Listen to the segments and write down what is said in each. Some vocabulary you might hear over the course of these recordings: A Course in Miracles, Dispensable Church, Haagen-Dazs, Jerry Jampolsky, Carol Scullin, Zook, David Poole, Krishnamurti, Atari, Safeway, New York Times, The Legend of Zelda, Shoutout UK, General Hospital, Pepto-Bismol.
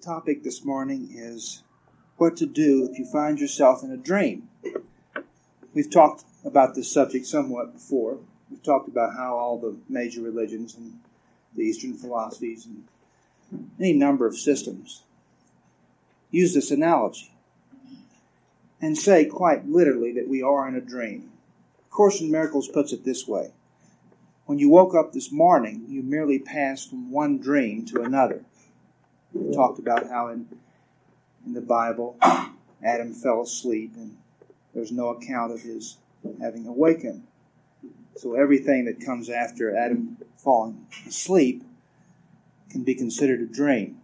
topic this morning is what to do if you find yourself in a dream. We've talked about this subject somewhat before. We've talked about how all the major religions and the Eastern philosophies and any number of systems use this analogy and say quite literally that we are in a dream. A Course in Miracles puts it this way. When you woke up this morning, you merely passed from one dream to another. We talked about how in the Bible, Adam fell asleep and there's no account of his having awakened. So everything that comes after Adam falling asleep can be considered a dream.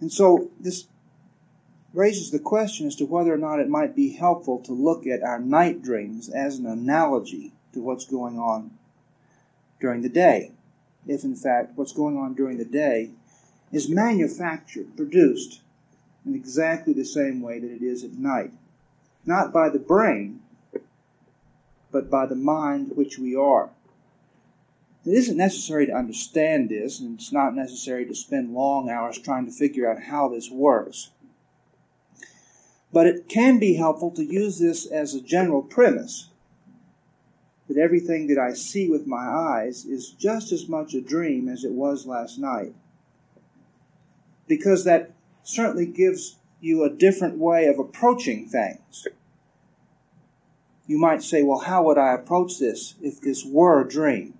And so this raises the question as to whether or not it might be helpful to look at our night dreams as an analogy to what's going on during the day. If, in fact, what's going on during the day is manufactured, produced, in exactly the same way that it is at night. Not by the brain, but by the mind which we are. It isn't necessary to understand this, and it's not necessary to spend long hours trying to figure out how this works. But it can be helpful to use this as a general premise, that everything that I see with my eyes is just as much a dream as it was last night. Because that certainly gives you a different way of approaching things. You might say, well, how would I approach this if this were a dream?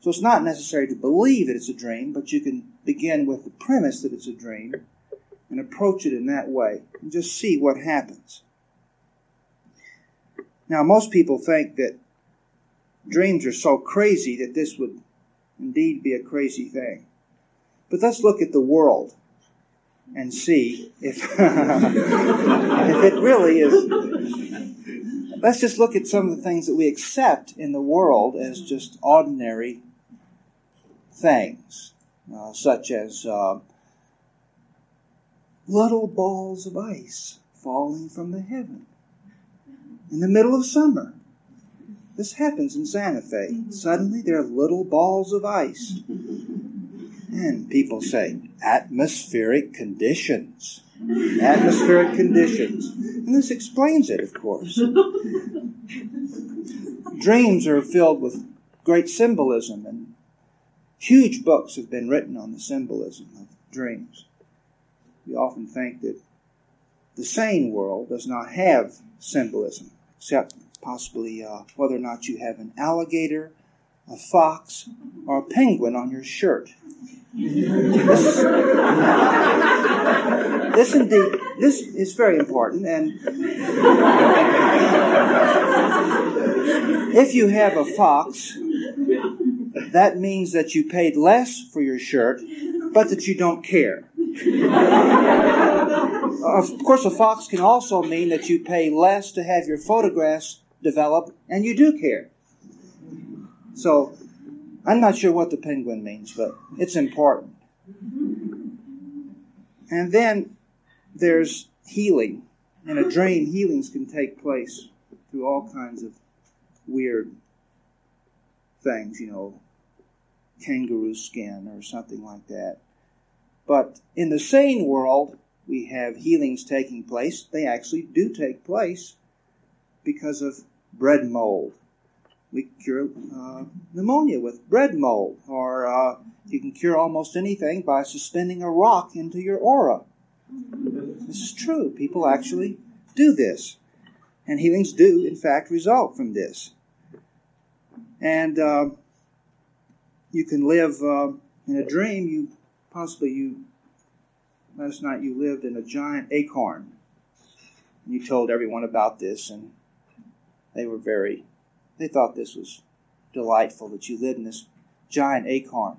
So it's not necessary to believe that it's a dream, but you can begin with the premise that it's a dream and approach it in that way and just see what happens. Now, most people think that dreams are so crazy that this would indeed be a crazy thing. But let's look at the world and see if, if it really is. Let's just look at some of the things that we accept in the world as just ordinary things, such as little balls of ice falling from the heaven. In the middle of summer. This happens in Santa Fe. Suddenly there are little balls of ice. And people say, atmospheric conditions. Atmospheric conditions. And this explains it, of course. Dreams are filled with great symbolism, and huge books have been written on the symbolism of dreams. We often think that the sane world does not have symbolism, except possibly whether or not you have an alligator, a fox, or a penguin on your shirt. This is very important, and if you have a fox, that means that you paid less for your shirt, but that you don't care. Of course, a fox can also mean that you pay less to have your photographs developed, and you do care. So, I'm not sure what the penguin means, but it's important. And then there's healing. In a dream, healings can take place through all kinds of weird things, kangaroo skin or something like that. But in the sane world, we have healings taking place. They actually do take place because of bread mold. We cure pneumonia with bread mold, or you can cure almost anything by suspending a rock into your aura. This is true. People actually do this. And healings do, in fact, result from this. And you can live in a dream. Last night you lived in a giant acorn. And you told everyone about this, and they thought this was delightful that you lived in this giant acorn.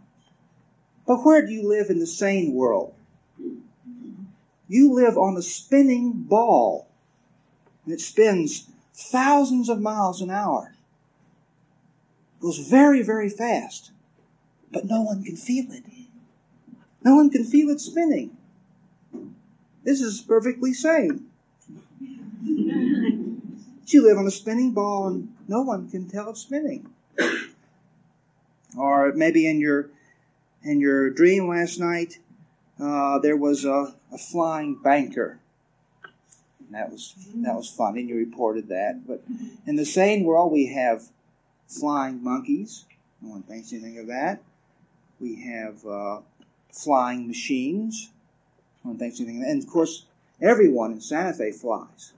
But where do you live in the sane world? You live on a spinning ball, and it spins thousands of miles an hour. It goes very, very fast, but no one can feel it. No one can feel it spinning. This is perfectly sane. You live on a spinning ball and no one can tell it's spinning. Or maybe in your in your dream last night, there was a flying banker. And that was fun, and you reported that. But in the same world, we have flying monkeys. No one thinks anything of that. We have flying machines. No one thinks anything of that. And, of course, everyone in Santa Fe flies.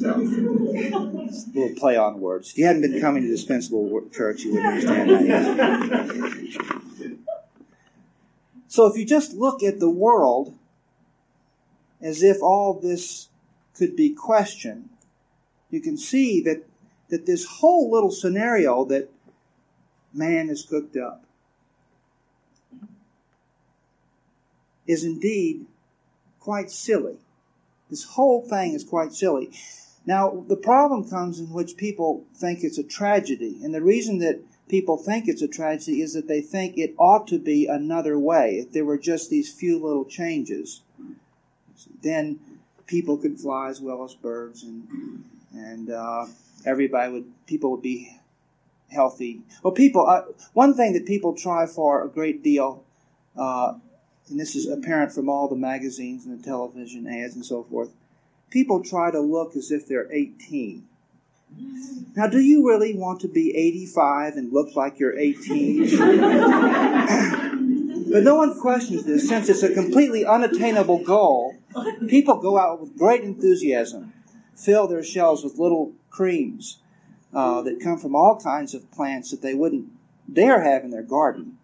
So, a little play on words. If you hadn't been coming to Dispensable Church, you wouldn't understand that. So if you just look at the world as if all this could be questioned, you can see that this whole little scenario that man is cooked up is indeed quite silly. This whole thing is quite silly. Now, the problem comes in which people think it's a tragedy. And the reason that people think it's a tragedy is that they think it ought to be another way. If there were just these few little changes, then people could fly as well as birds, and people would be healthy. Well, one thing that people try for a great deal, and this is apparent from all the magazines and the television ads and so forth, people try to look as if they're 18. Now, do you really want to be 85 and look like you're 18? But no one questions this. Since it's a completely unattainable goal, people go out with great enthusiasm, fill their shells with little creams that come from all kinds of plants that they wouldn't dare have in their garden.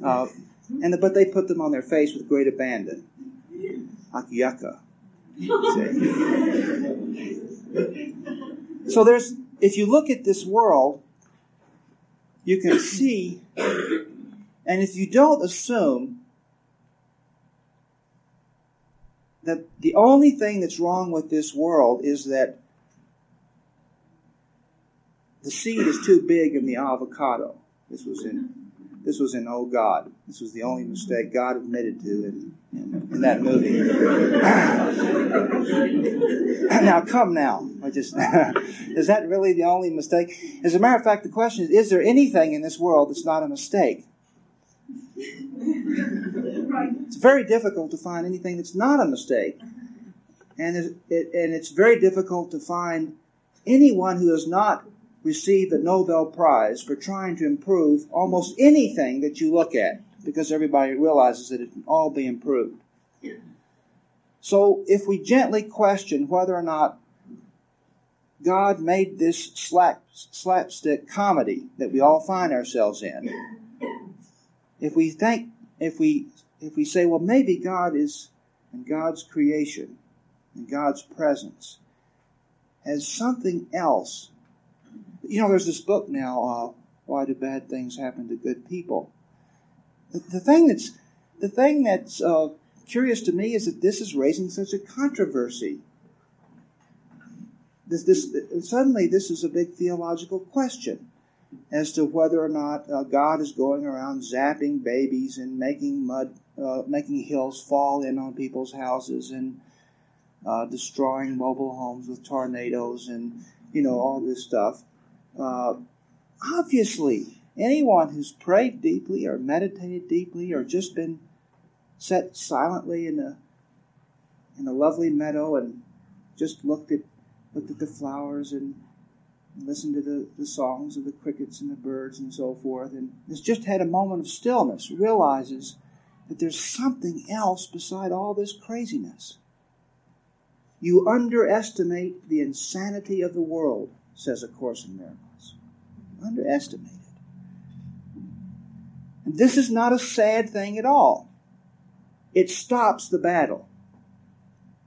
But they put them on their face with great abandon. Akiyaka. So if you look at this world, you can see, and if you don't assume that the only thing that's wrong with this world is that the seed is too big in the avocado. This was in Oh God. This was the only mistake God admitted to in that movie. Now, come now. Is that really the only mistake? As a matter of fact, the question is there anything in this world that's not a mistake? It's very difficult to find anything that's not a mistake. And it's very difficult to find anyone who has not received a Nobel Prize for trying to improve almost anything that you look at, because everybody realizes that it can all be improved. So if we gently question whether or not God made this slapstick comedy that we all find ourselves in, if we say, well, maybe God is in God's creation, in God's presence, as something else. You know, there's this book now, Why Do Bad Things Happen to Good People? The thing that's curious to me is that this is raising such a controversy. Suddenly this is a big theological question as to whether or not God is going around zapping babies and making hills fall in on people's houses and destroying mobile homes with tornadoes and, you know, all this stuff. Obviously, anyone who's prayed deeply or meditated deeply or just been set silently in a lovely meadow and just looked at the flowers and listened to the songs of the crickets and the birds and so forth, and has just had a moment of stillness, realizes that there's something else beside all this craziness. You underestimate the insanity of the world, says A Course in Miracles. Underestimate it. And this is not a sad thing at all. It stops the battle.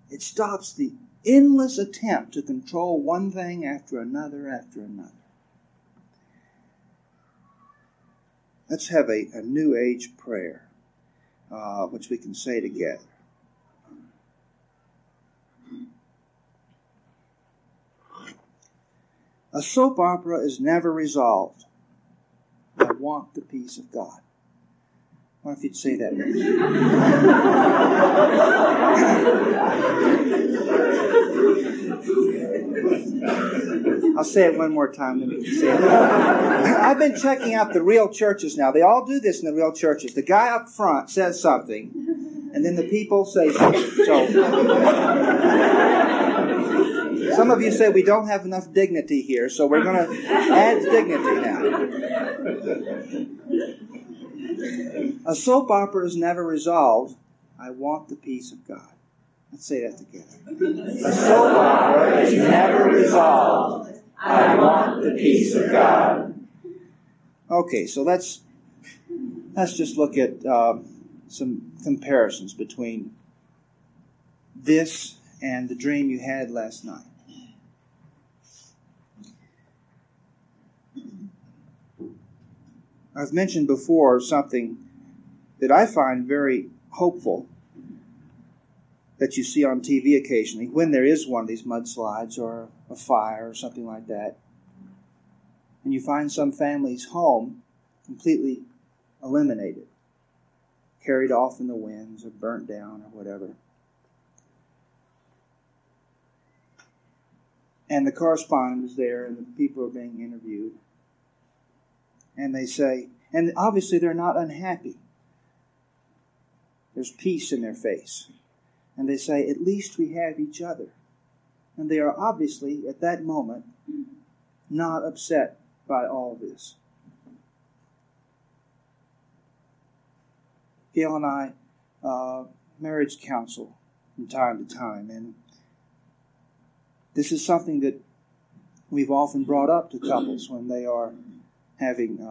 It stops the endless attempt to control one thing after another after another. Let's have a New Age prayer, which we can say together. A soap opera is never resolved. I want the peace of God. I wonder if you'd say that. I'll say it one more time. Let me say it. I've been checking out the real churches now. They all do this in the real churches. The guy up front says something, and then the people say something. So some of you say we don't have enough dignity here, so we're going to add dignity now. A soap opera is never resolved. I want the peace of God. Let's say that together. A soap opera is never resolved. I want the peace of God. Okay, so let's just look at some comparisons between this and the dream you had last night. I've mentioned before something that I find very hopeful that you see on TV occasionally, when there is one of these mudslides or a fire or something like that, and you find some family's home completely eliminated, carried off in the winds or burnt down or whatever. And the correspondent is there and the people are being interviewed. And they say, and obviously they're not unhappy. There's peace in their face. And they say, at least we have each other. And they are obviously, at that moment, not upset by all this. Gail and I marriage counsel from time to time. And this is something that we've often brought up to couples when they are having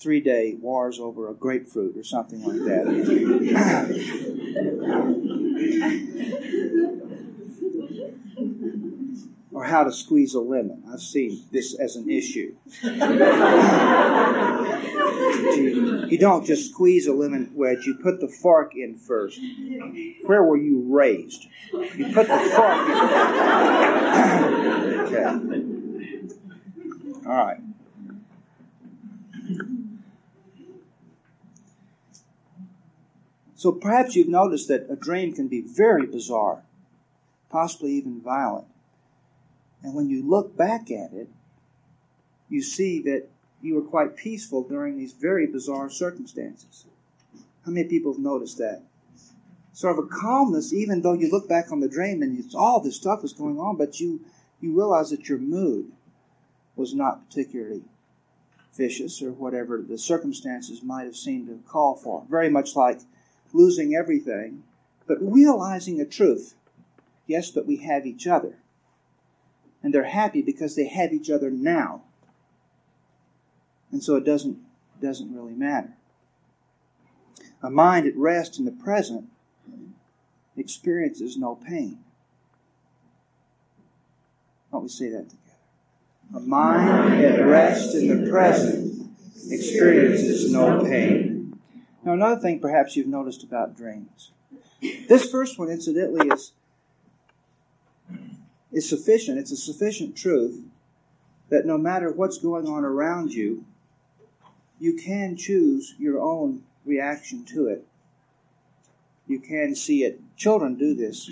three-day wars over a grapefruit or something like that. Or how to squeeze a lemon. I've seen this as an issue. You don't just squeeze a lemon wedge, you put the fork in first. Where were you raised? You put the fork in. Okay. All right. So perhaps you've noticed that a dream can be very bizarre, possibly even violent. And when you look back at it, you see that you were quite peaceful during these very bizarre circumstances. How many people have noticed that? Sort of a calmness, even though you look back on the dream and it's all this stuff was going on, but you realize that your mood was not particularly vicious or whatever the circumstances might have seemed to call for. Very much like losing everything, but realizing the truth. Yes, but we have each other. And they're happy because they have each other now. And so it doesn't really matter. A mind at rest in the present experiences no pain. Why don't we say that together? A mind at rest in the present experiences no pain. Now, another thing perhaps you've noticed about dreams. This first one, incidentally, is sufficient. It's a sufficient truth that no matter what's going on around you, you can choose your own reaction to it. You can see it. Children do this.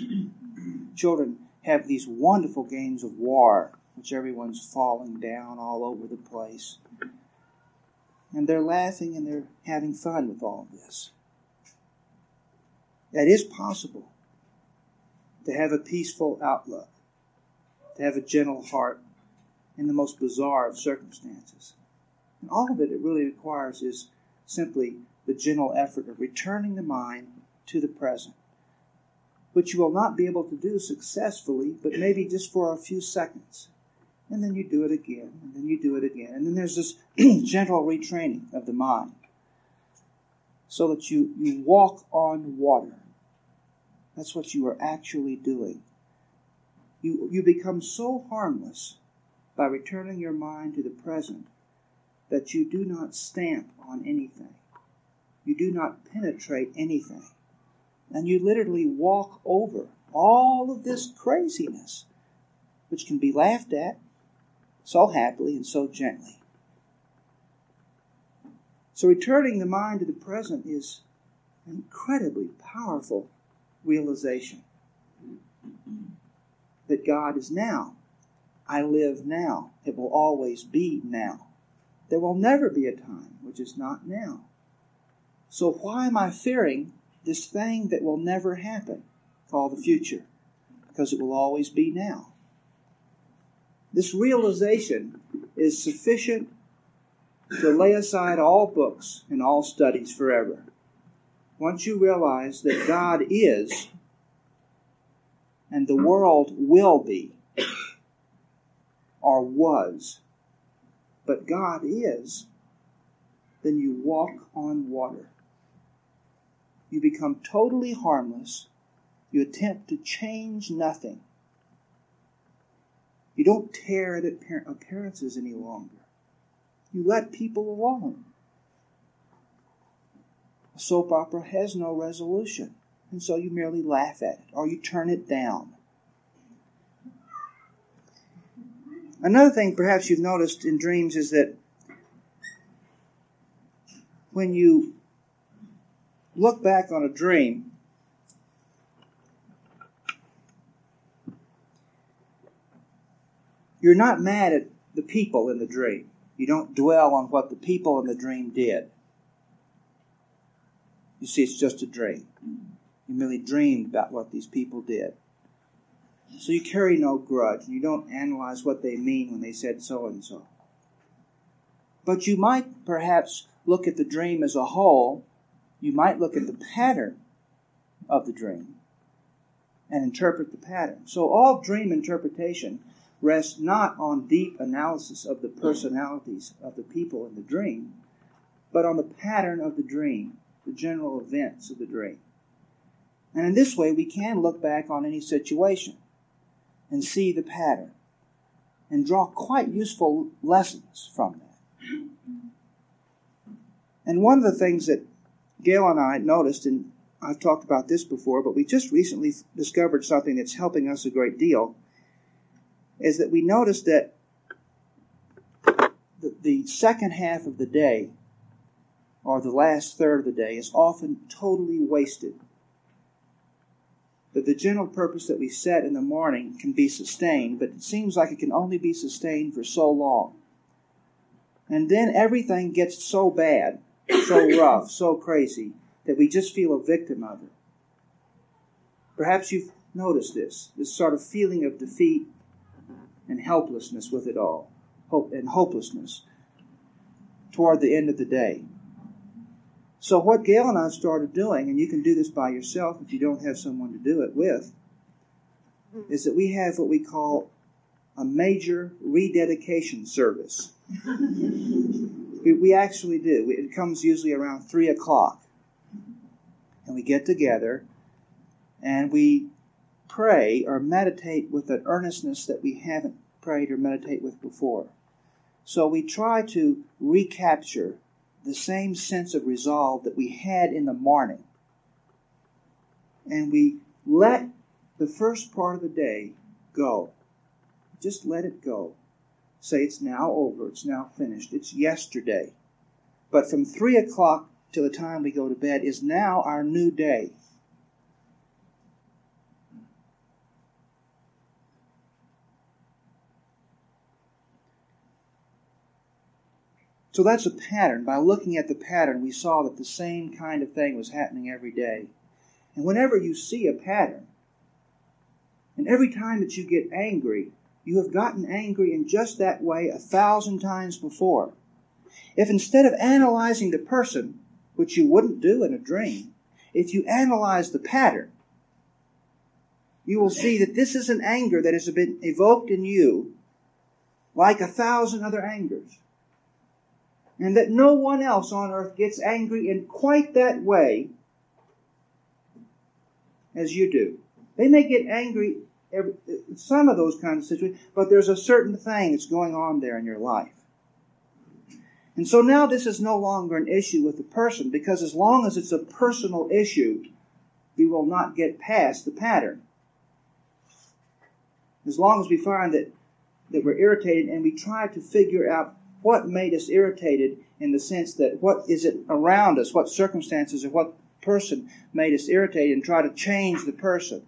Children have these wonderful games of war, which everyone's falling down all over the place. And they're laughing and they're having fun with all of this. That is possible, to have a peaceful outlook, to have a gentle heart in the most bizarre of circumstances. And all of it really requires is simply the gentle effort of returning the mind to the present, which you will not be able to do successfully, but maybe just for a few seconds. And then you do it again, and then you do it again. And then there's this gentle retraining of the mind so that you walk on water. That's what you are actually doing. You become so harmless by returning your mind to the present that you do not stamp on anything. You do not penetrate anything. And you literally walk over all of this craziness, which can be laughed at, so happily and so gently. So returning the mind to the present is an incredibly powerful realization that God is now. I live now. It will always be now. There will never be a time which is not now. So why am I fearing this thing that will never happen, called the future? Because it will always be now. This realization is sufficient to lay aside all books and all studies forever. Once you realize that God is, and the world will be, or was, but God is, then you walk on water. You become totally harmless. You attempt to change nothing. You don't tear at appearances any longer. You let people alone. A soap opera has no resolution, and so you merely laugh at it, or you turn it down. Another thing perhaps you've noticed in dreams is that when you look back on a dream, you're not mad at the people in the dream. You don't dwell on what the people in the dream did. You see, it's just a dream. You merely dreamed about what these people did. So you carry no grudge, and you don't analyze what they mean when they said so-and-so. But you might perhaps look at the dream as a whole. You might look at the pattern of the dream and interpret the pattern. So all dream interpretation rests not on deep analysis of the personalities of the people in the dream, but on the pattern of the dream, the general events of the dream. And in this way, we can look back on any situation and see the pattern, and draw quite useful lessons from that. And one of the things that Gail and I noticed, and I've talked about this before, but we just recently discovered something that's helping us a great deal, is that we noticed that the second half of the day, or the last third of the day, is often totally wasted. That the general purpose that we set in the morning can be sustained, but it seems like it can only be sustained for so long. And then everything gets so bad, so rough, so crazy, that we just feel a victim of it. Perhaps you've noticed this sort of feeling of defeat and helplessness with it all, and hopelessness toward the end of the day. So what Gail and I started doing, and you can do this by yourself if you don't have someone to do it with, is that we have what we call a major rededication service. We actually do. It comes usually around 3 o'clock. And we get together, and we pray or meditate with an earnestness that we haven't prayed or meditated with before. So we try to recapture the same sense of resolve that we had in the morning. And we let the first part of the day go. Just let it go. Say it's now over, it's now finished, it's yesterday. But from 3 o'clock to the time we go to bed is now our new day. So that's a pattern. By looking at the pattern, we saw that the same kind of thing was happening every day. And whenever you see a pattern, and every time that you get angry, you have gotten angry in just that way 1,000 times before. If instead of analyzing the person, which you wouldn't do in a dream, if you analyze the pattern, you will see that this is an anger that has been evoked in you like 1,000 other angers. And that no one else on earth gets angry in quite that way as you do. They may get angry in some of those kinds of situations, but there's a certain thing that's going on there in your life. And so now this is no longer an issue with the person, because as long as it's a personal issue, we will not get past the pattern. As long as we find that we're irritated and we try to figure out what made us irritated, in the sense that what is it around us, what circumstances or what person made us irritated, and try to change the person.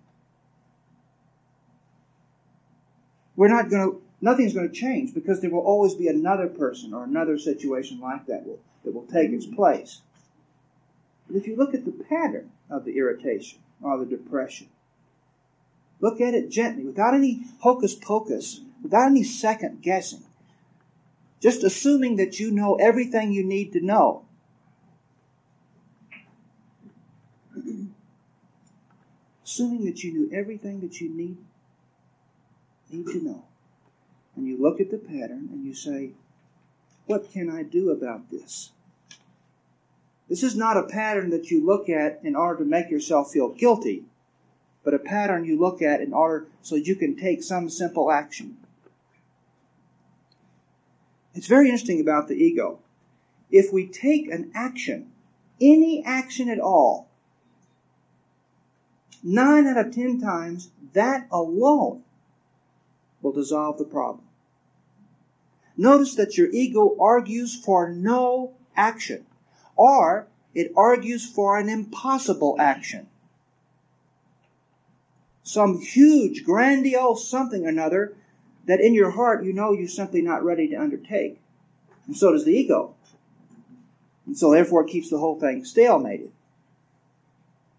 We're not going to nothing's going to change because there will always be another person or another situation like that that will take its place. But if you look at the pattern of the irritation or the depression, look at it gently, without any hocus-pocus, without any second-guessing, just assuming that you know everything you need to know. Assuming that you knew everything that you need to know. And you look at the pattern and you say, what can I do about this? This is not a pattern that you look at in order to make yourself feel guilty, but a pattern you look at in order so you can take some simple action. It's very interesting about the ego. If we take an action, any action at all, 9 out of 10 times, that alone will dissolve the problem. Notice that your ego argues for no action, or it argues for an impossible action. Some huge, grandiose something or another that in your heart you know you're simply not ready to undertake. And so does the ego. And so therefore it keeps the whole thing stalemated.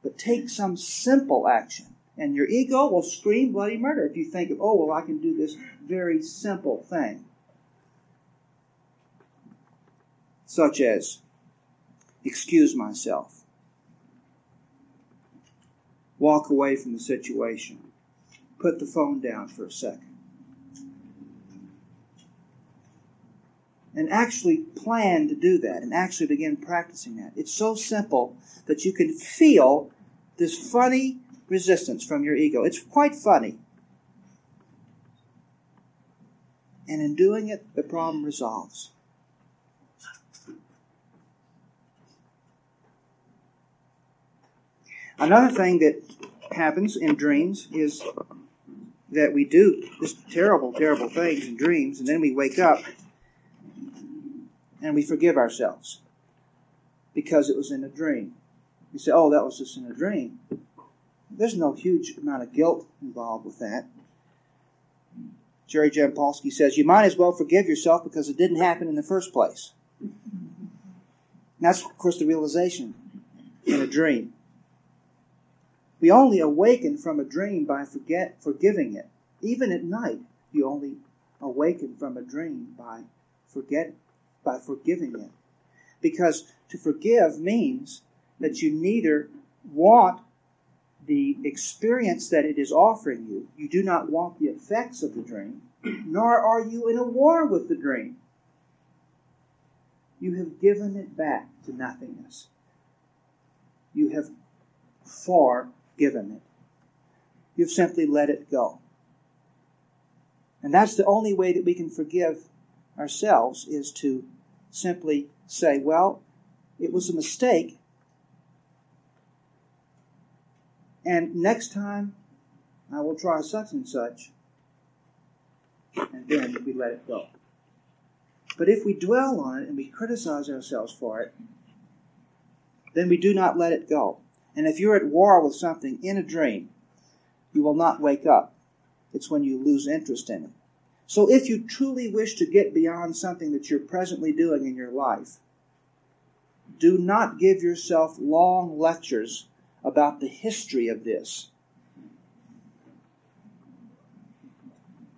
But take some simple action, and your ego will scream bloody murder if you think of, oh, well, I can do this very simple thing. Such as, excuse myself. Walk away from the situation. Put the phone down for a second. And actually plan to do that, and actually begin practicing that. It's so simple that you can feel this funny resistance from your ego. It's quite funny. And in doing it, the problem resolves. Another thing that happens in dreams is that we do just terrible, terrible things in dreams, and then we wake up and we forgive ourselves because it was in a dream. You say, oh, that was just in a dream. There's no huge amount of guilt involved with that. Jerry Jampolsky says, you might as well forgive yourself because it didn't happen in the first place. And that's, of course, the realization in a dream. We only awaken from a dream by forgiving it. Even at night, you only awaken from a dream by forgiving it. Because to forgive means that you neither want the experience that it is offering you, you do not want the effects of the dream, nor are you in a war with the dream. You have given it back to nothingness. You have forgiven it. You've simply let it go. And that's the only way that we can forgive ourselves, is to simply say, well, it was a mistake, and next time I will try such and such, and then we let it go. But if we dwell on it and we criticize ourselves for it, then we do not let it go. And if you're at war with something in a dream, you will not wake up. It's when you lose interest in it. So if you truly wish to get beyond something that you're presently doing in your life, do not give yourself long lectures about the history of this.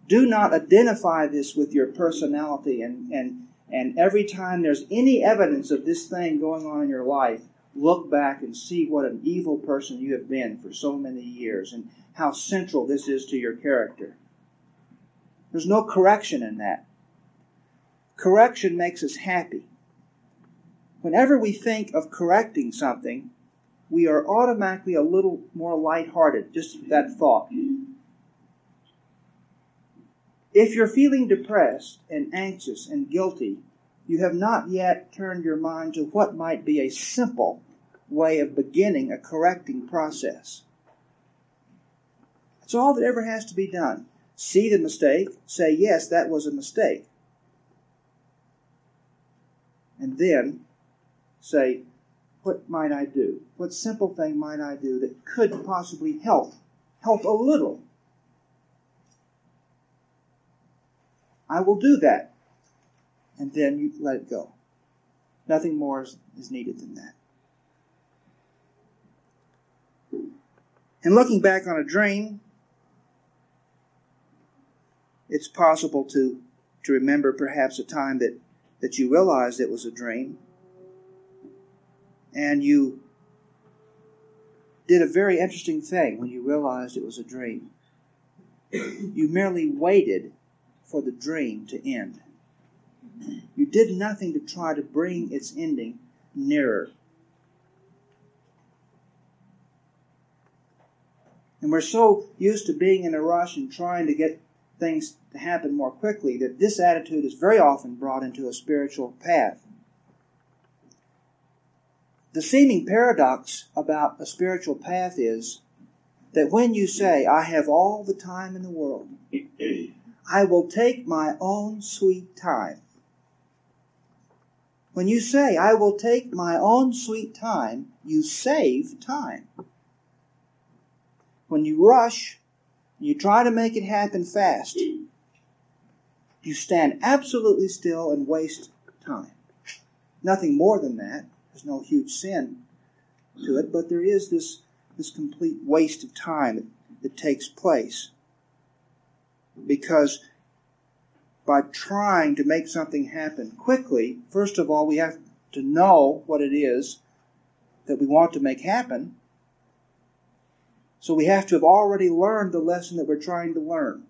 Do not identify this with your personality, and every time there's any evidence of this thing going on in your life, look back and see what an evil person you have been for so many years and how central this is to your character. There's no correction in that. Correction makes us happy. Whenever we think of correcting something, we are automatically a little more lighthearted, just that thought. If you're feeling depressed and anxious and guilty, you have not yet turned your mind to what might be a simple way of beginning a correcting process. That's all that ever has to be done. See the mistake, say, yes, that was a mistake. And then say, what might I do? What simple thing might I do that could possibly help a little? I will do that. And then you let it go. Nothing more is needed than that. And looking back on a dream, it's possible to remember perhaps a time that you realized it was a dream and you did a very interesting thing when you realized it was a dream. You merely waited for the dream to end. You did nothing to try to bring its ending nearer. And we're so used to being in a rush and trying to get things to happen more quickly that this attitude is very often brought into a spiritual path. The seeming paradox about a spiritual path is that when you say, I have all the time in the world, I will take my own sweet time. When you say, I will take my own sweet time, you save time. When you rush, you try to make it happen fast. You stand absolutely still and waste time. Nothing more than that. There's no huge sin to it, but there is this complete waste of time that takes place. Because by trying to make something happen quickly, first of all, we have to know what it is that we want to make happen. So we have to have already learned the lesson that we're trying to learn.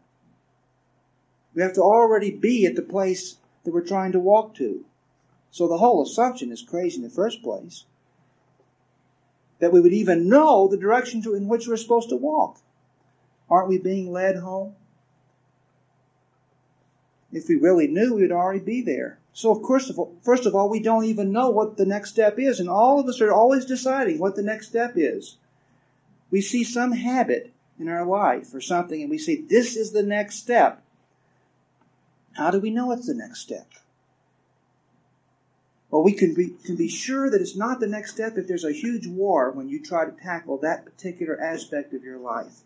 We have to already be at the place that we're trying to walk to. So the whole assumption is crazy in the first place, that we would even know the direction in which we're supposed to walk. Aren't we being led home? If we really knew, we would already be there. So, of course, first of all, we don't even know what the next step is, and all of us are always deciding what the next step is. We see some habit in our life or something, and we say, this is the next step. How do we know it's the next step? Well, we can be sure that it's not the next step if there's a huge war when you try to tackle that particular aspect of your life.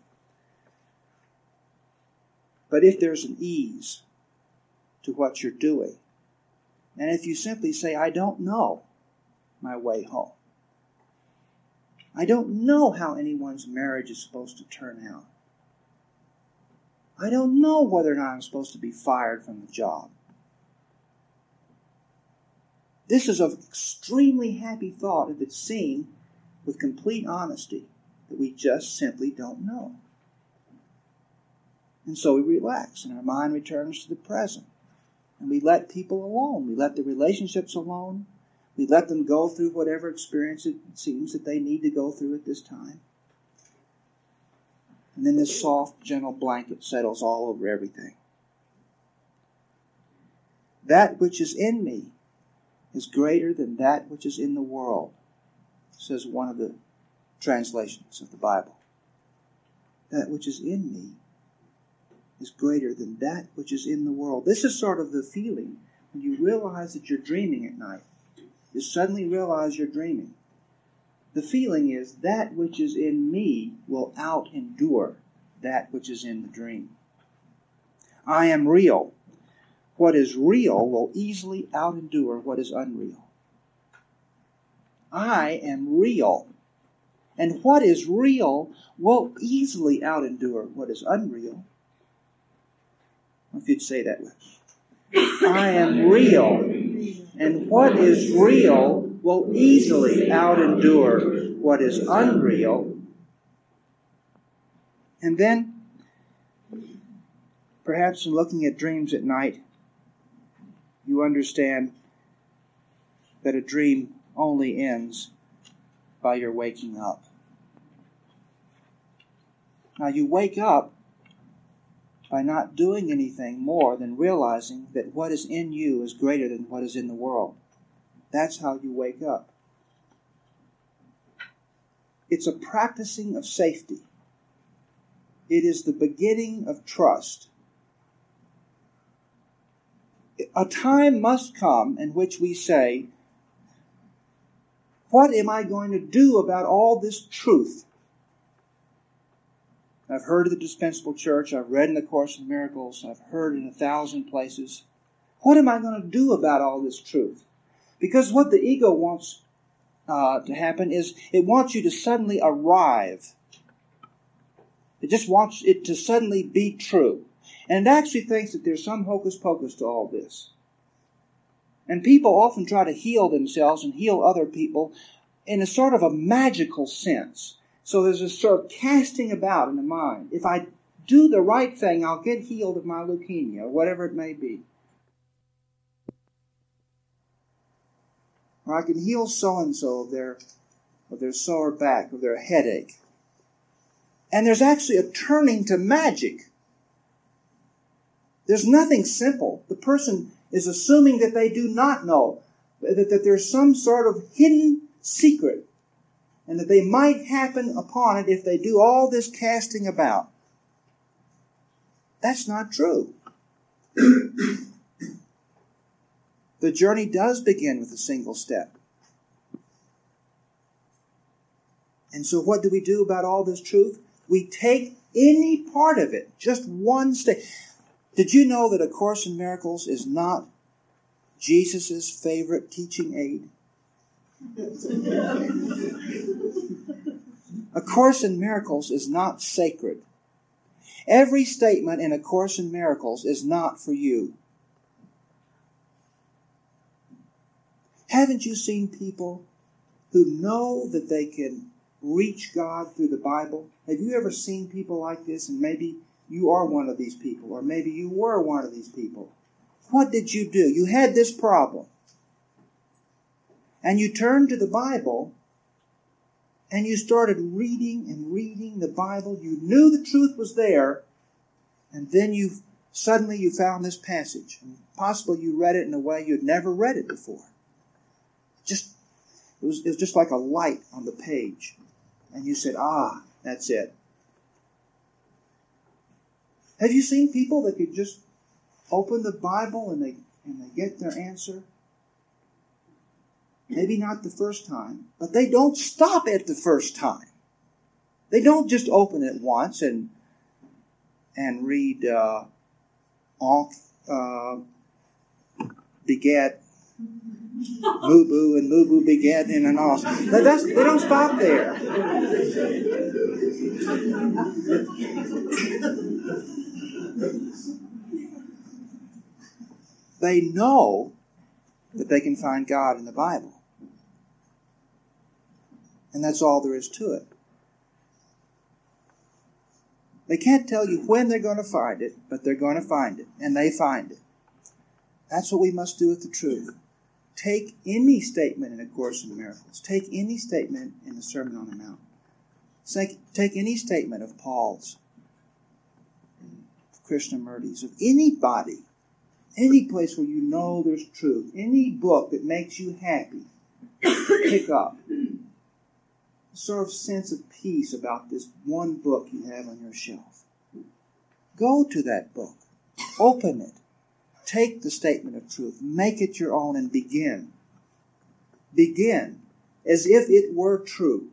But if there's an ease to what you're doing, and if you simply say, I don't know my way home, I don't know how anyone's marriage is supposed to turn out. I don't know whether or not I'm supposed to be fired from the job. This is an extremely happy thought if it's seen with complete honesty that we just simply don't know. And so we relax and our mind returns to the present. And we let people alone. We let the relationships alone. We let them go through whatever experience it seems that they need to go through at this time. And then this soft, gentle blanket settles all over everything. That which is in me is greater than that which is in the world, says one of the translations of the Bible. That which is in me is greater than that which is in the world. This is sort of the feeling when you realize that you're dreaming at night. You suddenly realize you're dreaming. The feeling is that which is in me will out-endure that which is in the dream. I am real. What is real will easily out-endure what is unreal. I am real. And what is real will easily out-endure what is unreal. If you'd say that way. I am real. And what is real will easily out-endure what is unreal. And then, perhaps in looking at dreams at night, you understand that a dream only ends by your waking up. Now, you wake up by not doing anything more than realizing that what is in you is greater than what is in the world. That's how you wake up. It's a practicing of safety. It is the beginning of trust. A time must come in which we say, what am I going to do about all this truth? I've heard of the Dispensable Church. I've read in the Course in Miracles. I've heard in 1,000 places. What am I going to do about all this truth? Because what the ego wants to happen is it wants you to suddenly arrive. It just wants it to suddenly be true. And it actually thinks that there's some hocus-pocus to all this. And people often try to heal themselves and heal other people in a sort of a magical sense. So there's a sort of casting about in the mind. If I do the right thing, I'll get healed of my leukemia, or whatever it may be. Or I can heal so-and-so of their sore back, of their headache. And there's actually a turning to magic. There's nothing simple. The person is assuming that they do not know, that there's some sort of hidden secret, and that they might happen upon it if they do all this casting about. That's not true. The journey does begin with a single step. And so what do we do about all this truth? We take any part of it, just one step. Did you know that A Course in Miracles is not Jesus' favorite teaching aid? A Course in Miracles is not sacred. Every statement in A Course in Miracles is not for you. Haven't you seen people who know that they can reach God through the Bible? Have you ever seen people like this? And maybe you are one of these people, or maybe you were one of these people. What did you do? You had this problem. And you turned to the Bible, and you started reading and reading the Bible. You knew the truth was there, and then suddenly you found this passage. And possibly you read it in a way you'd never read it before. It was just like a light on the page. And you said, that's it. Have you seen people that could just open the Bible and they get their answer? Maybe not the first time, but they don't stop at the first time. They don't just open it once and read begat moo boo and moo boo begat in an os. They don't stop there. They know that they can find God in the Bible. And that's all there is to it. They can't tell you when they're going to find it, but they're going to find it, and they find it. That's what we must do with the truth. Take any statement in A Course in Miracles. Take any statement in the Sermon on the Mount. Take any statement of Paul's, Krishnamurti's, of anybody, any place where you know there's truth, any book that makes you happy, pick up. A sort of sense of peace about this one book you have on your shelf. Go to that book. Open it. Take the statement of truth. Make it your own and begin. Begin as if it were true.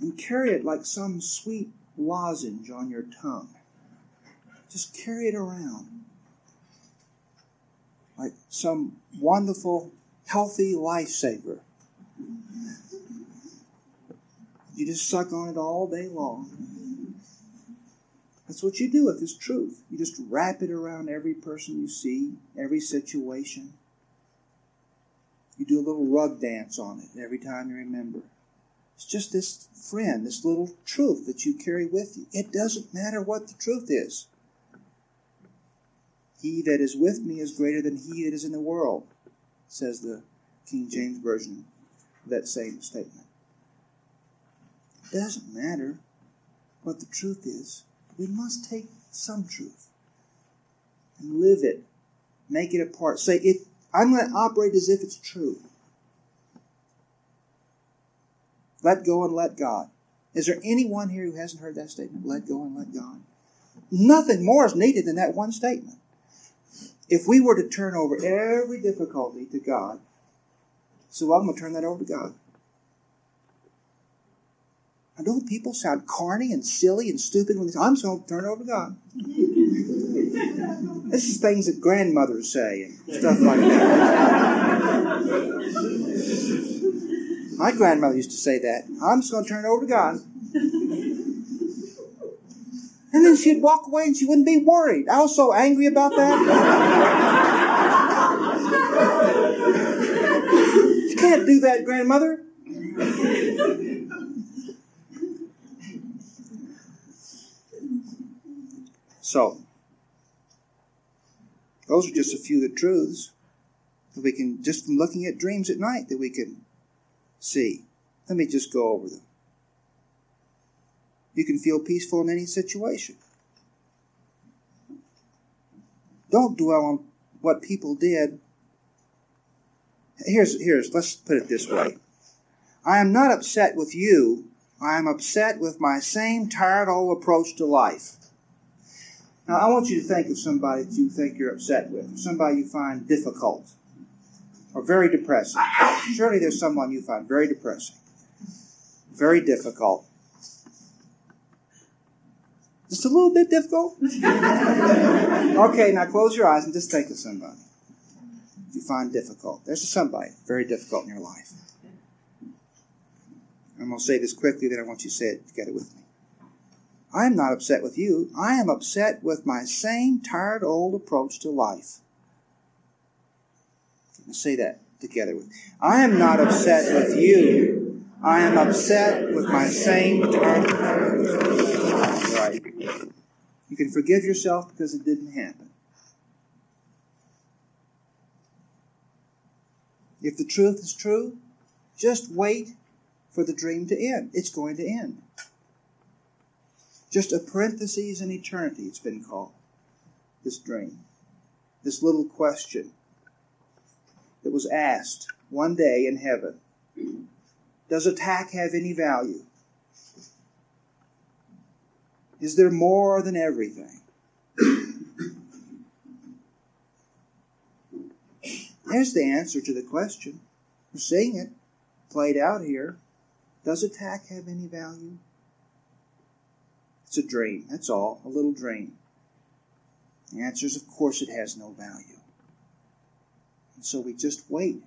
And carry it like some sweet lozenge on your tongue. Just carry it around. Like some wonderful, healthy lifesaver. You just suck on it all day long. That's what you do with this truth. You just wrap it around every person you see, every situation. You do a little rug dance on it every time you remember. It's just this friend, this little truth that you carry with you. It doesn't matter what the truth is. He that is with me is greater than he that is in the world, says the King James Version of that same statement. It doesn't matter what the truth is. We must take some truth and live it, make it a part. Say, I'm going to operate as if it's true. Let go and let God. Is there anyone here who hasn't heard that statement? Let go and let God. Nothing more is needed than that one statement. If we were to turn over every difficulty to God, So I'm going to turn that over to God. I know people sound corny and silly and stupid when they say, I'm just going to turn it over to God. This is things that grandmothers say and stuff like that. My grandmother used to say that. I'm just going to turn it over to God. And then she'd walk away and she wouldn't be worried. I was so angry about that. You can't do that, grandmother. So, those are just a few of the truths that we can, just from looking at dreams at night, that we can see. Let me just go over them. You can feel peaceful in any situation. Don't dwell on what people did. Let's put it this way. I am not upset with you. I am upset with my same tired old approach to life. Now, I want you to think of somebody that you think you're upset with, somebody you find difficult or very depressing. Surely there's someone you find very depressing, very difficult. Just a little bit difficult? Okay, now close your eyes and just think of somebody you find difficult. There's somebody very difficult in your life. I'm going to say this quickly, then I want you to say it together with me. I am not upset with you. I am upset with my same tired old approach to life. Let's say that together with me. I am not upset with you. I am upset with my same tired old approach to life. Right. You can forgive yourself because it didn't happen. If the truth is true, just wait for the dream to end. It's going to end. Just a parenthesis in eternity, it's been called, this dream. This little question that was asked one day in heaven. Does attack have any value? Is there more than everything? There's the answer to the question. We're seeing it played out here. Does attack have any value? It's a dream, that's all, a little dream. The answer is, of course, it has no value. And so we just wait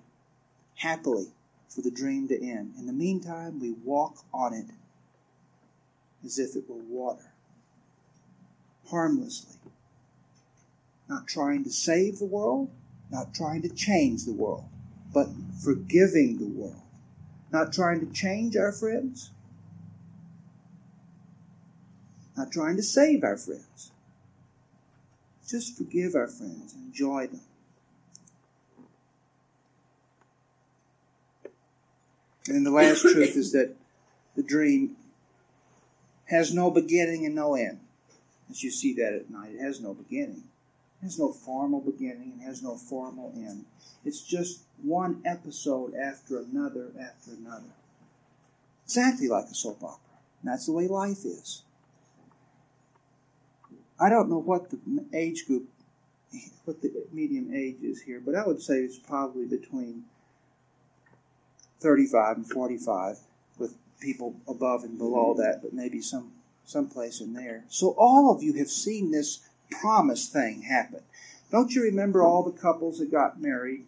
happily for the dream to end. In the meantime, we walk on it as if it were water, harmlessly. Not trying to save the world, not trying to change the world, but forgiving the world. Not trying to change our friends, not trying to save our friends. Just forgive our friends and enjoy them. And the last truth is that the dream has no beginning and no end. As you see that at night, it has no beginning. It has no formal beginning and has no formal end. It's just one episode after another after another. Exactly like a soap opera. And that's the way life is. I don't know what the age group, what the medium age is here, but I would say it's probably between 35 and 45, with people above and below that, but maybe someplace in there. So all of you have seen this promise thing happen. Don't you remember all the couples that got married?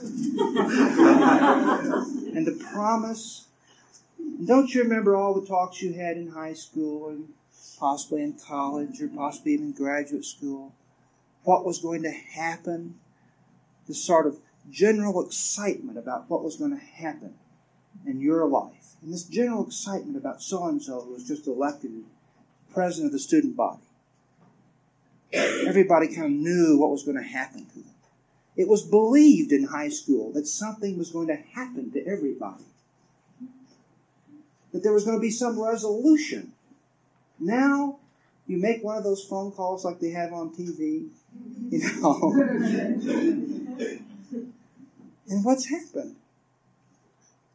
And the promise. Don't you remember all the talks you had in high school and possibly in college or possibly even graduate school, what was going to happen, this sort of general excitement about what was going to happen in your life, and this general excitement about so-and-so who was just elected president of the student body. Everybody kind of knew what was going to happen to them. It was believed in high school that something was going to happen to everybody, that there was going to be some resolution. Now, you make one of those phone calls like they have on TV, And what's happened?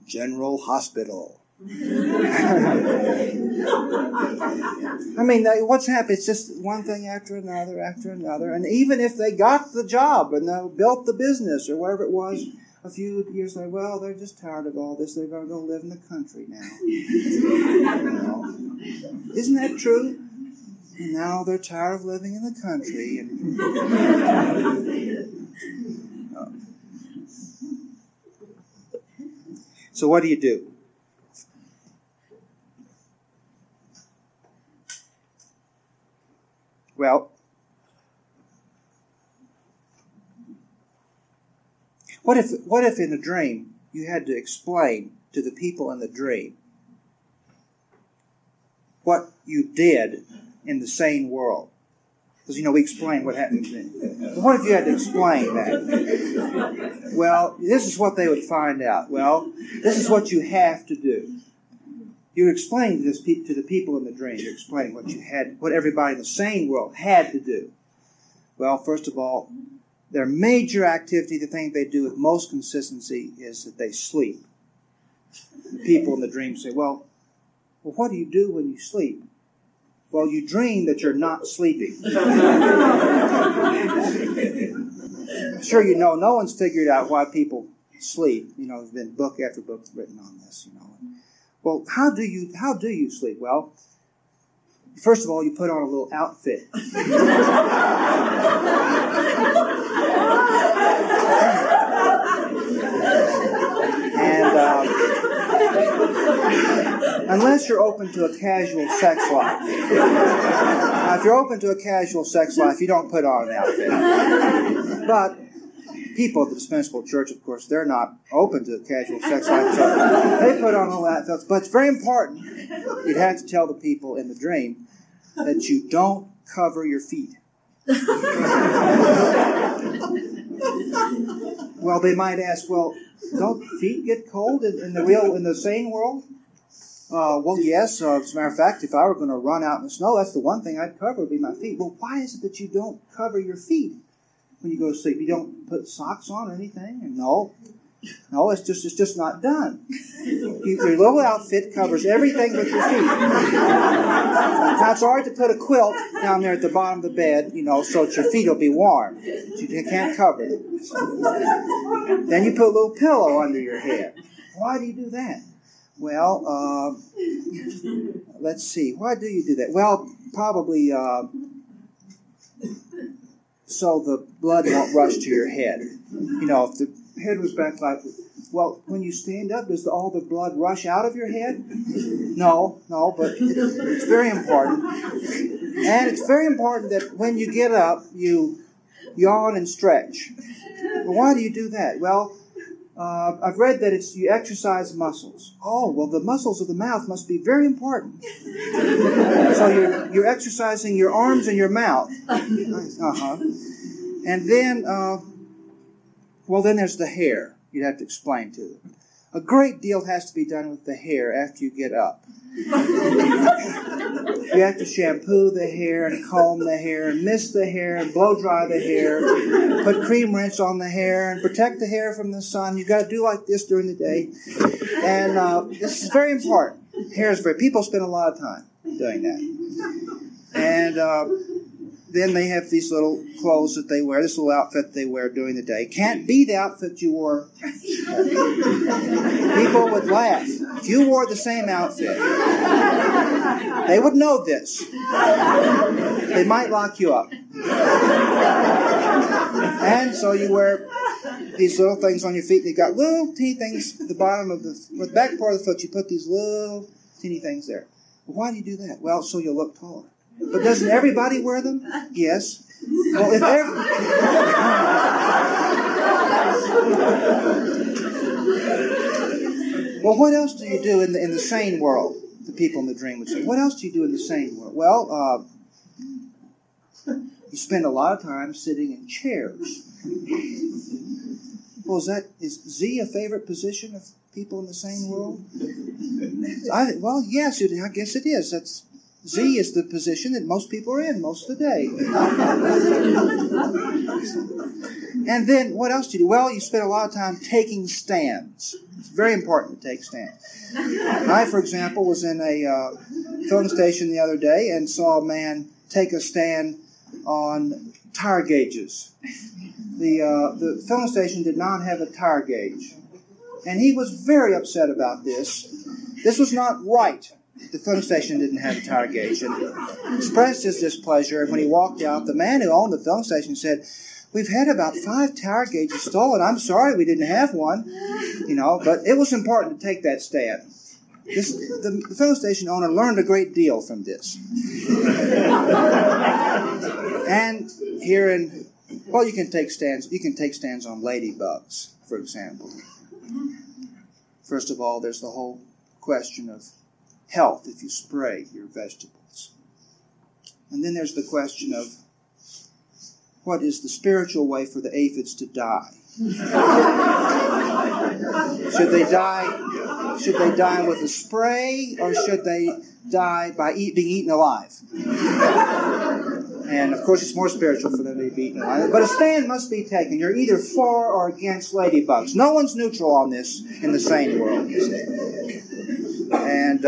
General Hospital. I mean, what's happened? It's just one thing after another. And even if they got the job and built the business or whatever it was, a few years later, well, they're just tired of all this. They're going to go live in the country now. Well, isn't that true? And now they're tired of living in the country. And so what do? Well, what if in a dream you had to explain to the people in the dream what you did in the sane world? Because, you know, we explained what happened then. But what if you had to explain that? Well, this is what they would find out. Well, this is what you have to do. You explain this to the people in the dream. You explain what everybody in the sane world had to do. Well, first of all, their major activity, the thing they do with most consistency, is that they sleep. The people in the dream say, well, what do you do when you sleep? Well, you dream that you're not sleeping. Sure, you know, no one's figured out why people sleep. You know, there's been book after book written on this, you know. Well, how do you sleep? Well, first of all, you put on a little outfit. And unless you're open to a casual sex life. Now, if you're open to a casual sex life, you don't put on an outfit. But people at the Dispensable Church, of course, they're not open to casual sex life. So they put on all that. But it's very important. You'd have to tell the people in the dream that you don't cover your feet. Well, they might ask, well, don't feet get cold in the sane world? Well, yes. As a matter of fact, if I were going to run out in the snow, that's the one thing I'd cover would be my feet. Well, why is it that you don't cover your feet? When you go to sleep, you don't put socks on or anything? No, it's just not done. Your little outfit covers everything but your feet. Now, it's all right to put a quilt down there at the bottom of the bed, you know, so that your feet will be warm. But you can't cover them. Then you put a little pillow under your head. Why do you do that? Well, let's see. Why do you do that? Well, probably... so the blood won't rush to your head. You know, if the head was back like this, well, when you stand up, does all the blood rush out of your head? No, but it's very important. And it's very important that when you get up, you yawn and stretch. Well, why do you do that? Well, I've read that it's you exercise muscles. Oh, well, the muscles of the mouth must be very important. So you're exercising your arms and your mouth. Uh-huh. And then, then there's the hair. You'd have to explain to them. A great deal has to be done with the hair after you get up. You have to shampoo the hair and comb the hair and mist the hair and blow dry the hair, put cream rinse on the hair and protect the hair from the sun. You've got to do like this during the day. And this is very important. People spend a lot of time doing that. And then they have these little clothes that they wear, this little outfit they wear during the day. Can't be the outfit you wore. People would laugh. If you wore the same outfit, they would know this. They might lock you up. And so you wear these little things on your feet. You've got little teeny things at the bottom of the back part of the foot. You put these little teeny things there. Why do you do that? Well, so you'll look taller. But doesn't everybody wear them? Yes. Well, well, what else do you do in the sane world? The people in the dream would say, what else do you do in the sane world? Well, you spend a lot of time sitting in chairs. Well, is Z a favorite position of people in the sane world? I guess it is. That's... Z is the position that most people are in most of the day. And then, what else do you do? Well, you spend a lot of time taking stands. It's very important to take stands. I, for example, was in a filling station the other day and saw a man take a stand on tire gauges. the filling station did not have a tire gauge. And he was very upset about this. This was not right. The filling station didn't have a tire gauge. And he expressed his displeasure. And when he walked out, the man who owned the filling station said, "We've had about 5 tire gauges stolen. I'm sorry we didn't have one." You know, but it was important to take that stand. The filling station owner learned a great deal from this. And here in, well, you can take stands. You can take stands on ladybugs, for example. First of all, there's the whole question of health if you spray your vegetables. And then there's the question of what is the spiritual way for the aphids to die? Should they die with a spray, or should they die by being eaten alive? And, of course, it's more spiritual for them to be eaten alive. But a stand must be taken. You're either for or against ladybugs. No one's neutral on this in the sane world, you see. And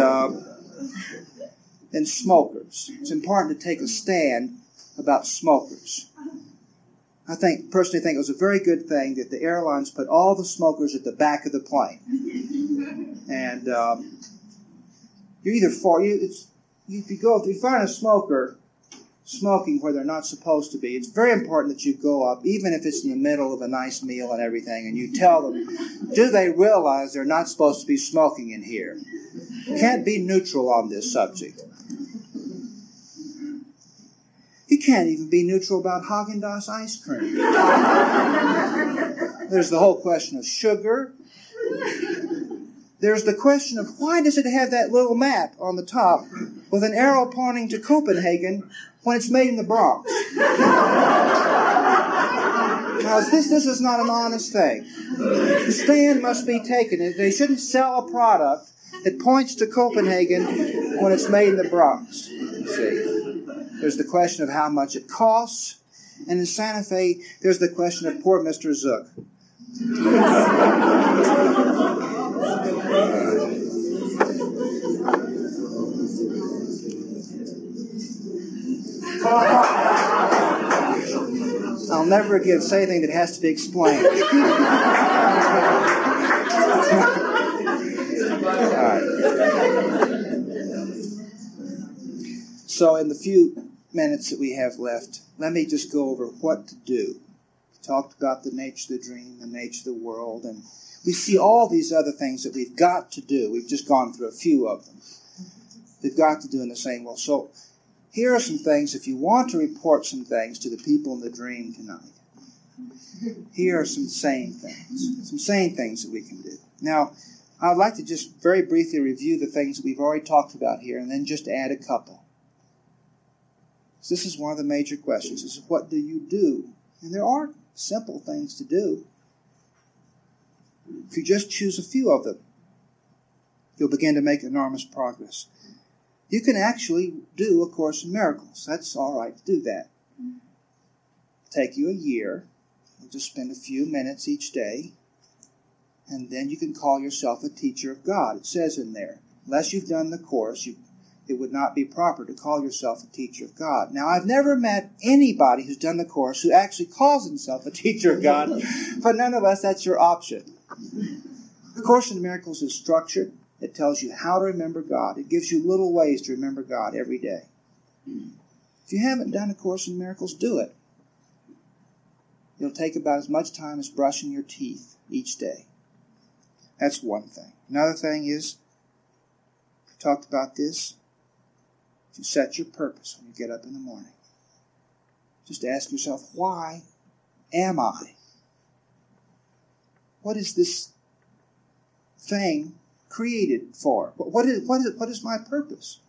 then smokers. It's important to take a stand about smokers. I personally think it was a very good thing that the airlines put all the smokers at the back of the plane. And you're either for... If you find a smoker smoking where they're not supposed to be, it's very important that you go up, even if it's in the middle of a nice meal and everything, and you tell them, do they realize they're not supposed to be smoking in here? You can't be neutral on this subject. You can't even be neutral about Haagen-Dazs ice cream. There's the whole question of sugar. There's the question of why does it have that little map on the top with an arrow pointing to Copenhagen when it's made in the Bronx? Now, this is not an honest thing. The stand must be taken. They shouldn't sell a product that points to Copenhagen when it's made in the Bronx. You see, there's the question of how much it costs. And in Santa Fe, there's the question of poor Mr. Zook. I'll never again say anything that has to be explained. All right. So in the few minutes that we have left, let me just go over what to do. We talked about the nature of the dream, the nature of the world, and we see all these other things that we've got to do. We've just gone through a few of them. We've got to do in the same way. So here are some things, if you want to report some things to the people in the dream tonight. Here are some sane things that we can do. Now, I'd like to just very briefly review the things that we've already talked about here and then just add a couple. So this is one of the major questions, is what do you do? And there are simple things to do. If you just choose a few of them, you'll begin to make enormous progress. You can actually do A Course in Miracles. That's all right to do that. It'll take you a year. You'll just spend a few minutes each day. And then you can call yourself a teacher of God. It says in there, unless you've done the course, it would not be proper to call yourself a teacher of God. Now, I've never met anybody who's done the course who actually calls himself a teacher of God. But nonetheless, that's your option. A Course in Miracles is structured. It tells you how to remember God. It gives you little ways to remember God every day. If you haven't done A Course in Miracles, do it. It'll take about as much time as brushing your teeth each day. That's one thing. Another thing is, we talked about this, to set your purpose when you get up in the morning. Just ask yourself, why am I? What is this thing created for? What is my purpose?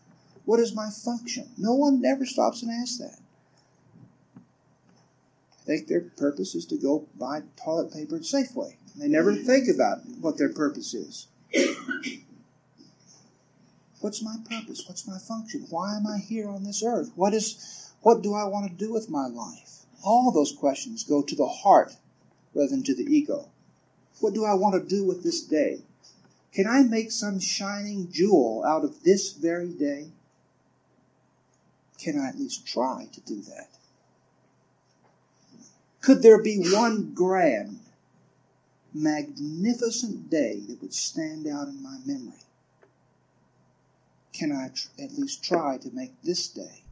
What is my function? No one ever stops and asks that. I think their purpose is to go buy toilet paper at Safeway. They never think about what their purpose is. What's my purpose? What's my function? Why am I here on this earth? What do I want to do with my life? All those questions go to the heart rather than to the ego. What do I want to do with this day? Can I make some shining jewel out of this very day? Can I at least try to do that? Could there be one grand, magnificent day that would stand out in my memory? Can I at least try to make this day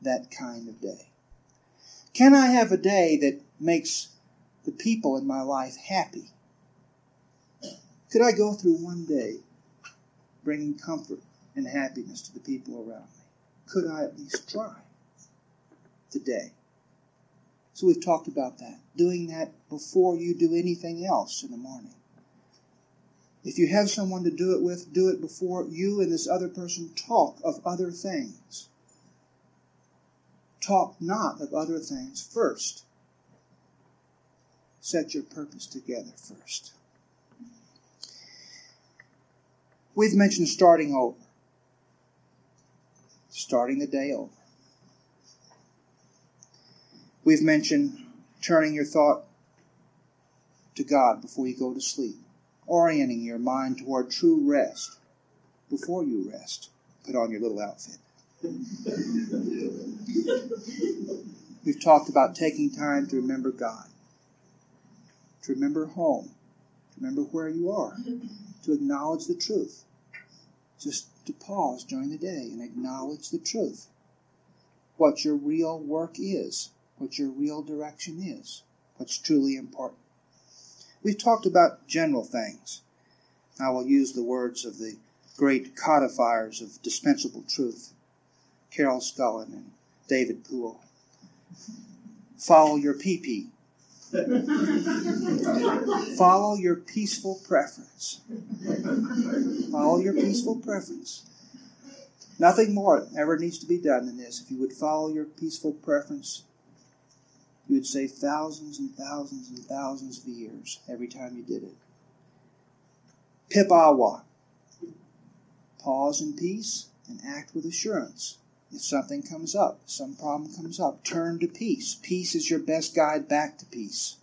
that kind of day? Can I have a day that makes the people in my life happy? Could I go through one day bringing comfort and happiness to the people around me? Could I at least try today? So we've talked about that. Doing that before you do anything else in the morning. If you have someone to do it with, do it before you and this other person talk of other things. Talk not of other things first. Set your purpose together first. We've mentioned starting over. Starting the day over. We've mentioned turning your thought to God before you go to sleep. Orienting your mind toward true rest before you rest. Put on your little outfit. We've talked about taking time to remember God, to remember home, to remember where you are, to acknowledge the truth. Just to pause during the day and acknowledge the truth. What your real work is, what your real direction is, what's truly important. We've talked about general things. I will use the words of the great codifiers of dispensable truth, Carol Scullin and David Poole. Follow your pee-pee. Follow your peaceful preference. Follow your peaceful preference. Nothing more ever needs to be done than this. If you would follow your peaceful preference, you would save thousands and thousands and thousands of years every time you did it. Pip awa. Pause in peace and act with assurance. If something comes up, some problem comes up, turn to peace. Peace is your best guide back to peace.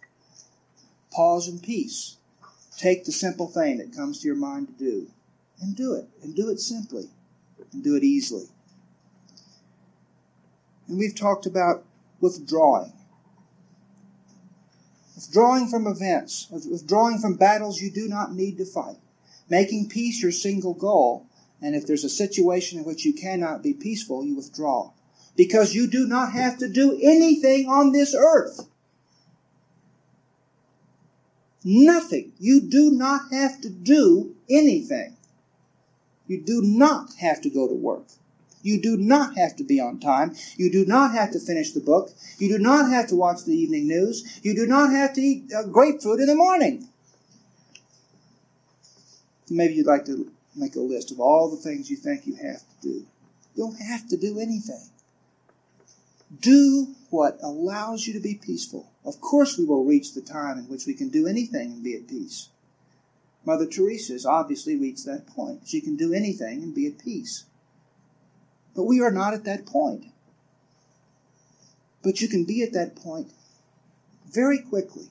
Pause in peace. Take the simple thing that comes to your mind to do, and do it. And do it simply. And do it easily. And we've talked about withdrawing. Withdrawing from events, withdrawing from battles you do not need to fight. Making peace your single goal, and if there's a situation in which you cannot be peaceful, you withdraw. Because you do not have to do anything on this earth. Nothing. You do not have to do anything. You do not have to go to work. You do not have to be on time. You do not have to finish the book. You do not have to watch the evening news. You do not have to eat grapefruit in the morning. Maybe you'd like to make a list of all the things you think you have to do. You don't have to do anything. Do what allows you to be peaceful. Of course we will reach the time in which we can do anything and be at peace. Mother Teresa has obviously reached that point. She can do anything and be at peace. But we are not at that point. But you can be at that point very quickly.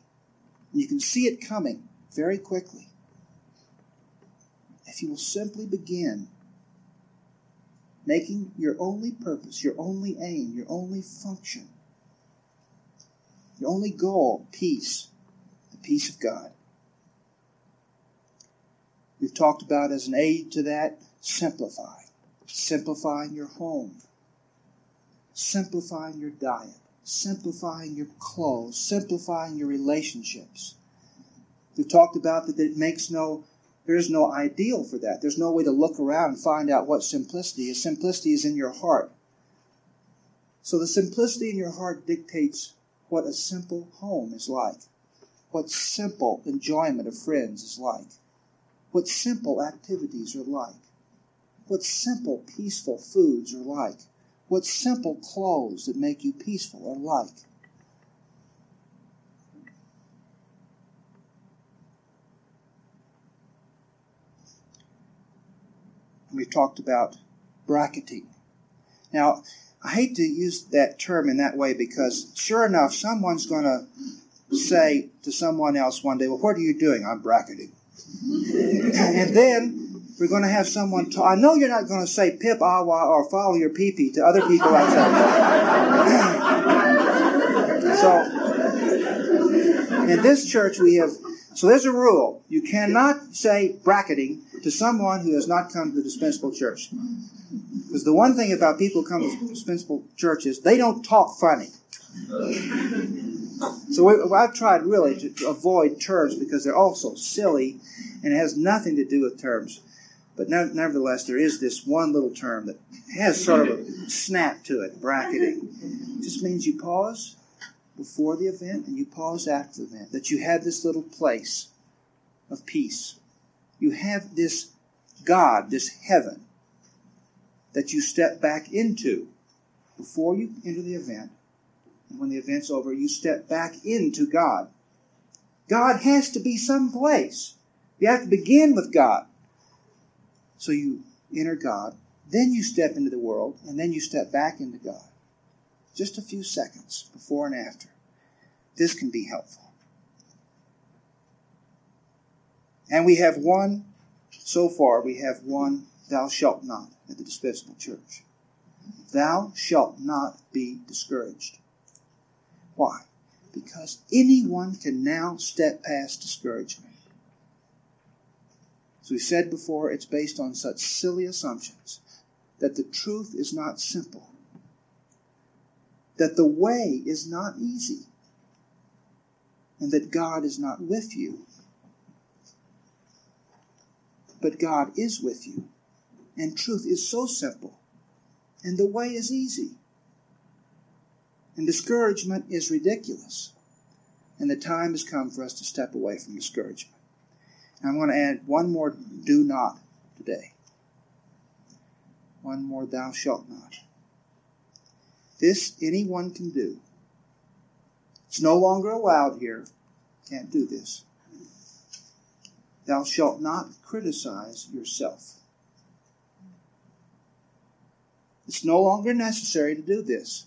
You can see it coming very quickly. If you will simply begin making your only purpose, your only aim, your only function, your only goal, peace, the peace of God. We've talked about as an aid to that, simplify. Simplifying your home, simplifying your diet, simplifying your clothes, simplifying your relationships. We've talked about that there is no ideal for that. There's no way to look around and find out what simplicity is. Simplicity is in your heart. So the simplicity in your heart dictates what a simple home is like, what simple enjoyment of friends is like, what simple activities are like. What simple, peaceful foods are like. What simple clothes that make you peaceful are like. And we've talked about bracketing. Now, I hate to use that term in that way because, sure enough, someone's going to say to someone else one day, well, what are you doing? I'm bracketing. And then we're going to have someone talk. I know you're not going to say pip awa or follow your pee-pee to other people outside. So in this church we have, so there's a rule. You cannot say bracketing to someone who has not come to the Dispensable Church. Because the one thing about people who come to the Dispensable Church is they don't talk funny. So I've tried really to avoid terms because they're all so silly and it has nothing to do with terms. But nevertheless, there is this one little term that has sort of a snap to it, bracketing. It just means you pause before the event and you pause after the event, that you have this little place of peace. You have this God, this heaven, that you step back into before you enter the event. And when the event's over, you step back into God. God has to be someplace. You have to begin with God. So you enter God, then you step into the world, and then you step back into God. Just a few seconds before and after. This can be helpful. And we have one, so far, we have one thou shalt not at the Dispensable Church. Thou shalt not be discouraged. Why? Because anyone can now step past discouragement. As we said before, it's based on such silly assumptions that the truth is not simple, that the way is not easy, and that God is not with you. But God is with you, and truth is so simple, and the way is easy. And discouragement is ridiculous. And the time has come for us to step away from discouragement. And I'm going to add one more do not today. One more thou shalt not. This anyone can do. It's no longer allowed here. Can't do this. Thou shalt not criticize yourself. It's no longer necessary to do this.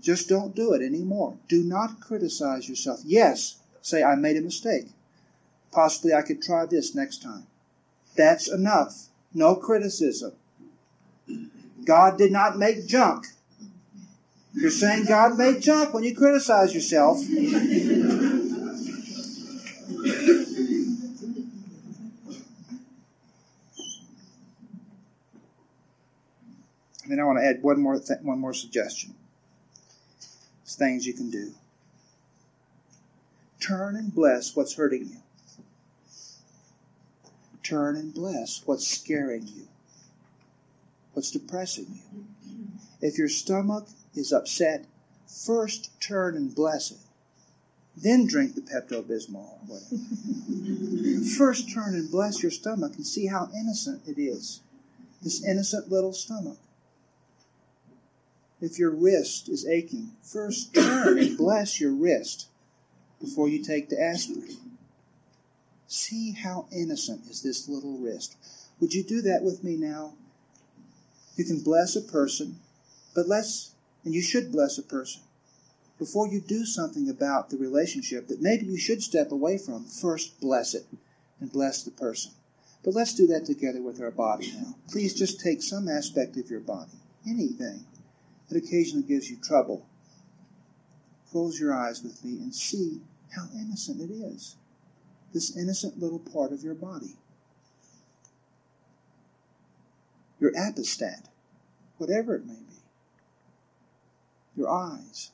Just don't do it anymore. Do not criticize yourself. Yes, say, I made a mistake. Possibly I could try this next time. That's enough. No criticism. God did not make junk. You're saying God made junk when you criticize yourself. And then I want to add one more suggestion. Things you can do. Turn and bless what's hurting you. Turn and bless what's scaring you. What's depressing you. If your stomach is upset, first turn and bless it. Then drink the Pepto-Bismol or whatever. First turn and bless your stomach and see how innocent it is. This innocent little stomach. If your wrist is aching, first turn and bless your wrist before you take the aspirin. See how innocent is this little wrist. Would you do that with me now? You can bless a person, and you should bless a person. Before you do something about the relationship that maybe you should step away from, first bless it and bless the person. But let's do that together with our body now. Please just take some aspect of your body, anything that occasionally gives you trouble. Close your eyes with me and see how innocent it is. This innocent little part of your body. Your apostat, whatever it may be. Your eyes.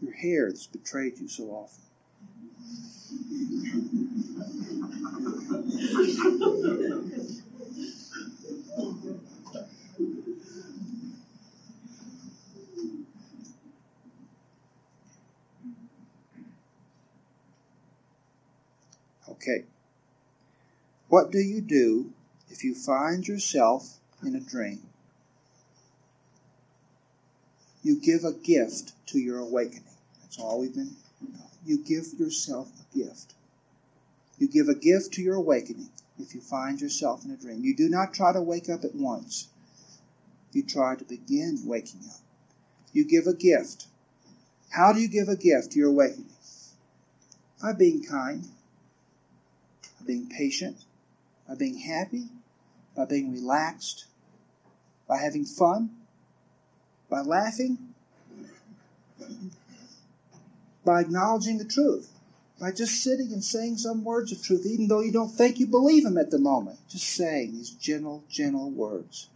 Your hair that's betrayed you so often. Okay, what do you do if you find yourself in a dream? You give a gift to your awakening. That's all we've been talking. You give yourself a gift. You give a gift to your awakening if you find yourself in a dream. You do not try to wake up at once. You try to begin waking up. You give a gift. How do you give a gift to your awakening? By being kind. By being patient, by being happy, by being relaxed, by having fun, By laughing, by acknowledging the truth, by just sitting and saying some words of truth, even though you don't think you believe them at the moment. Just saying these gentle, gentle words.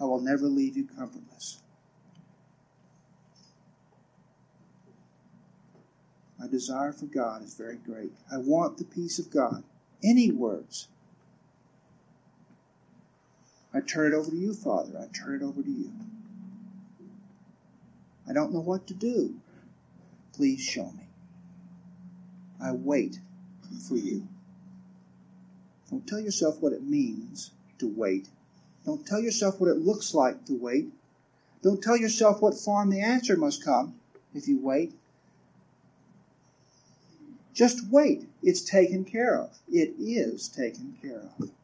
I will never leave you comfortless. My desire for God is very great. I want the peace of God. Any words. I turn it over to you, Father. I turn it over to you. I don't know what to do. Please show me. I wait for you. Don't tell yourself what it means to wait. Don't tell yourself what it looks like to wait. Don't tell yourself what form the answer must come if you wait. Just wait. It's taken care of. It is taken care of.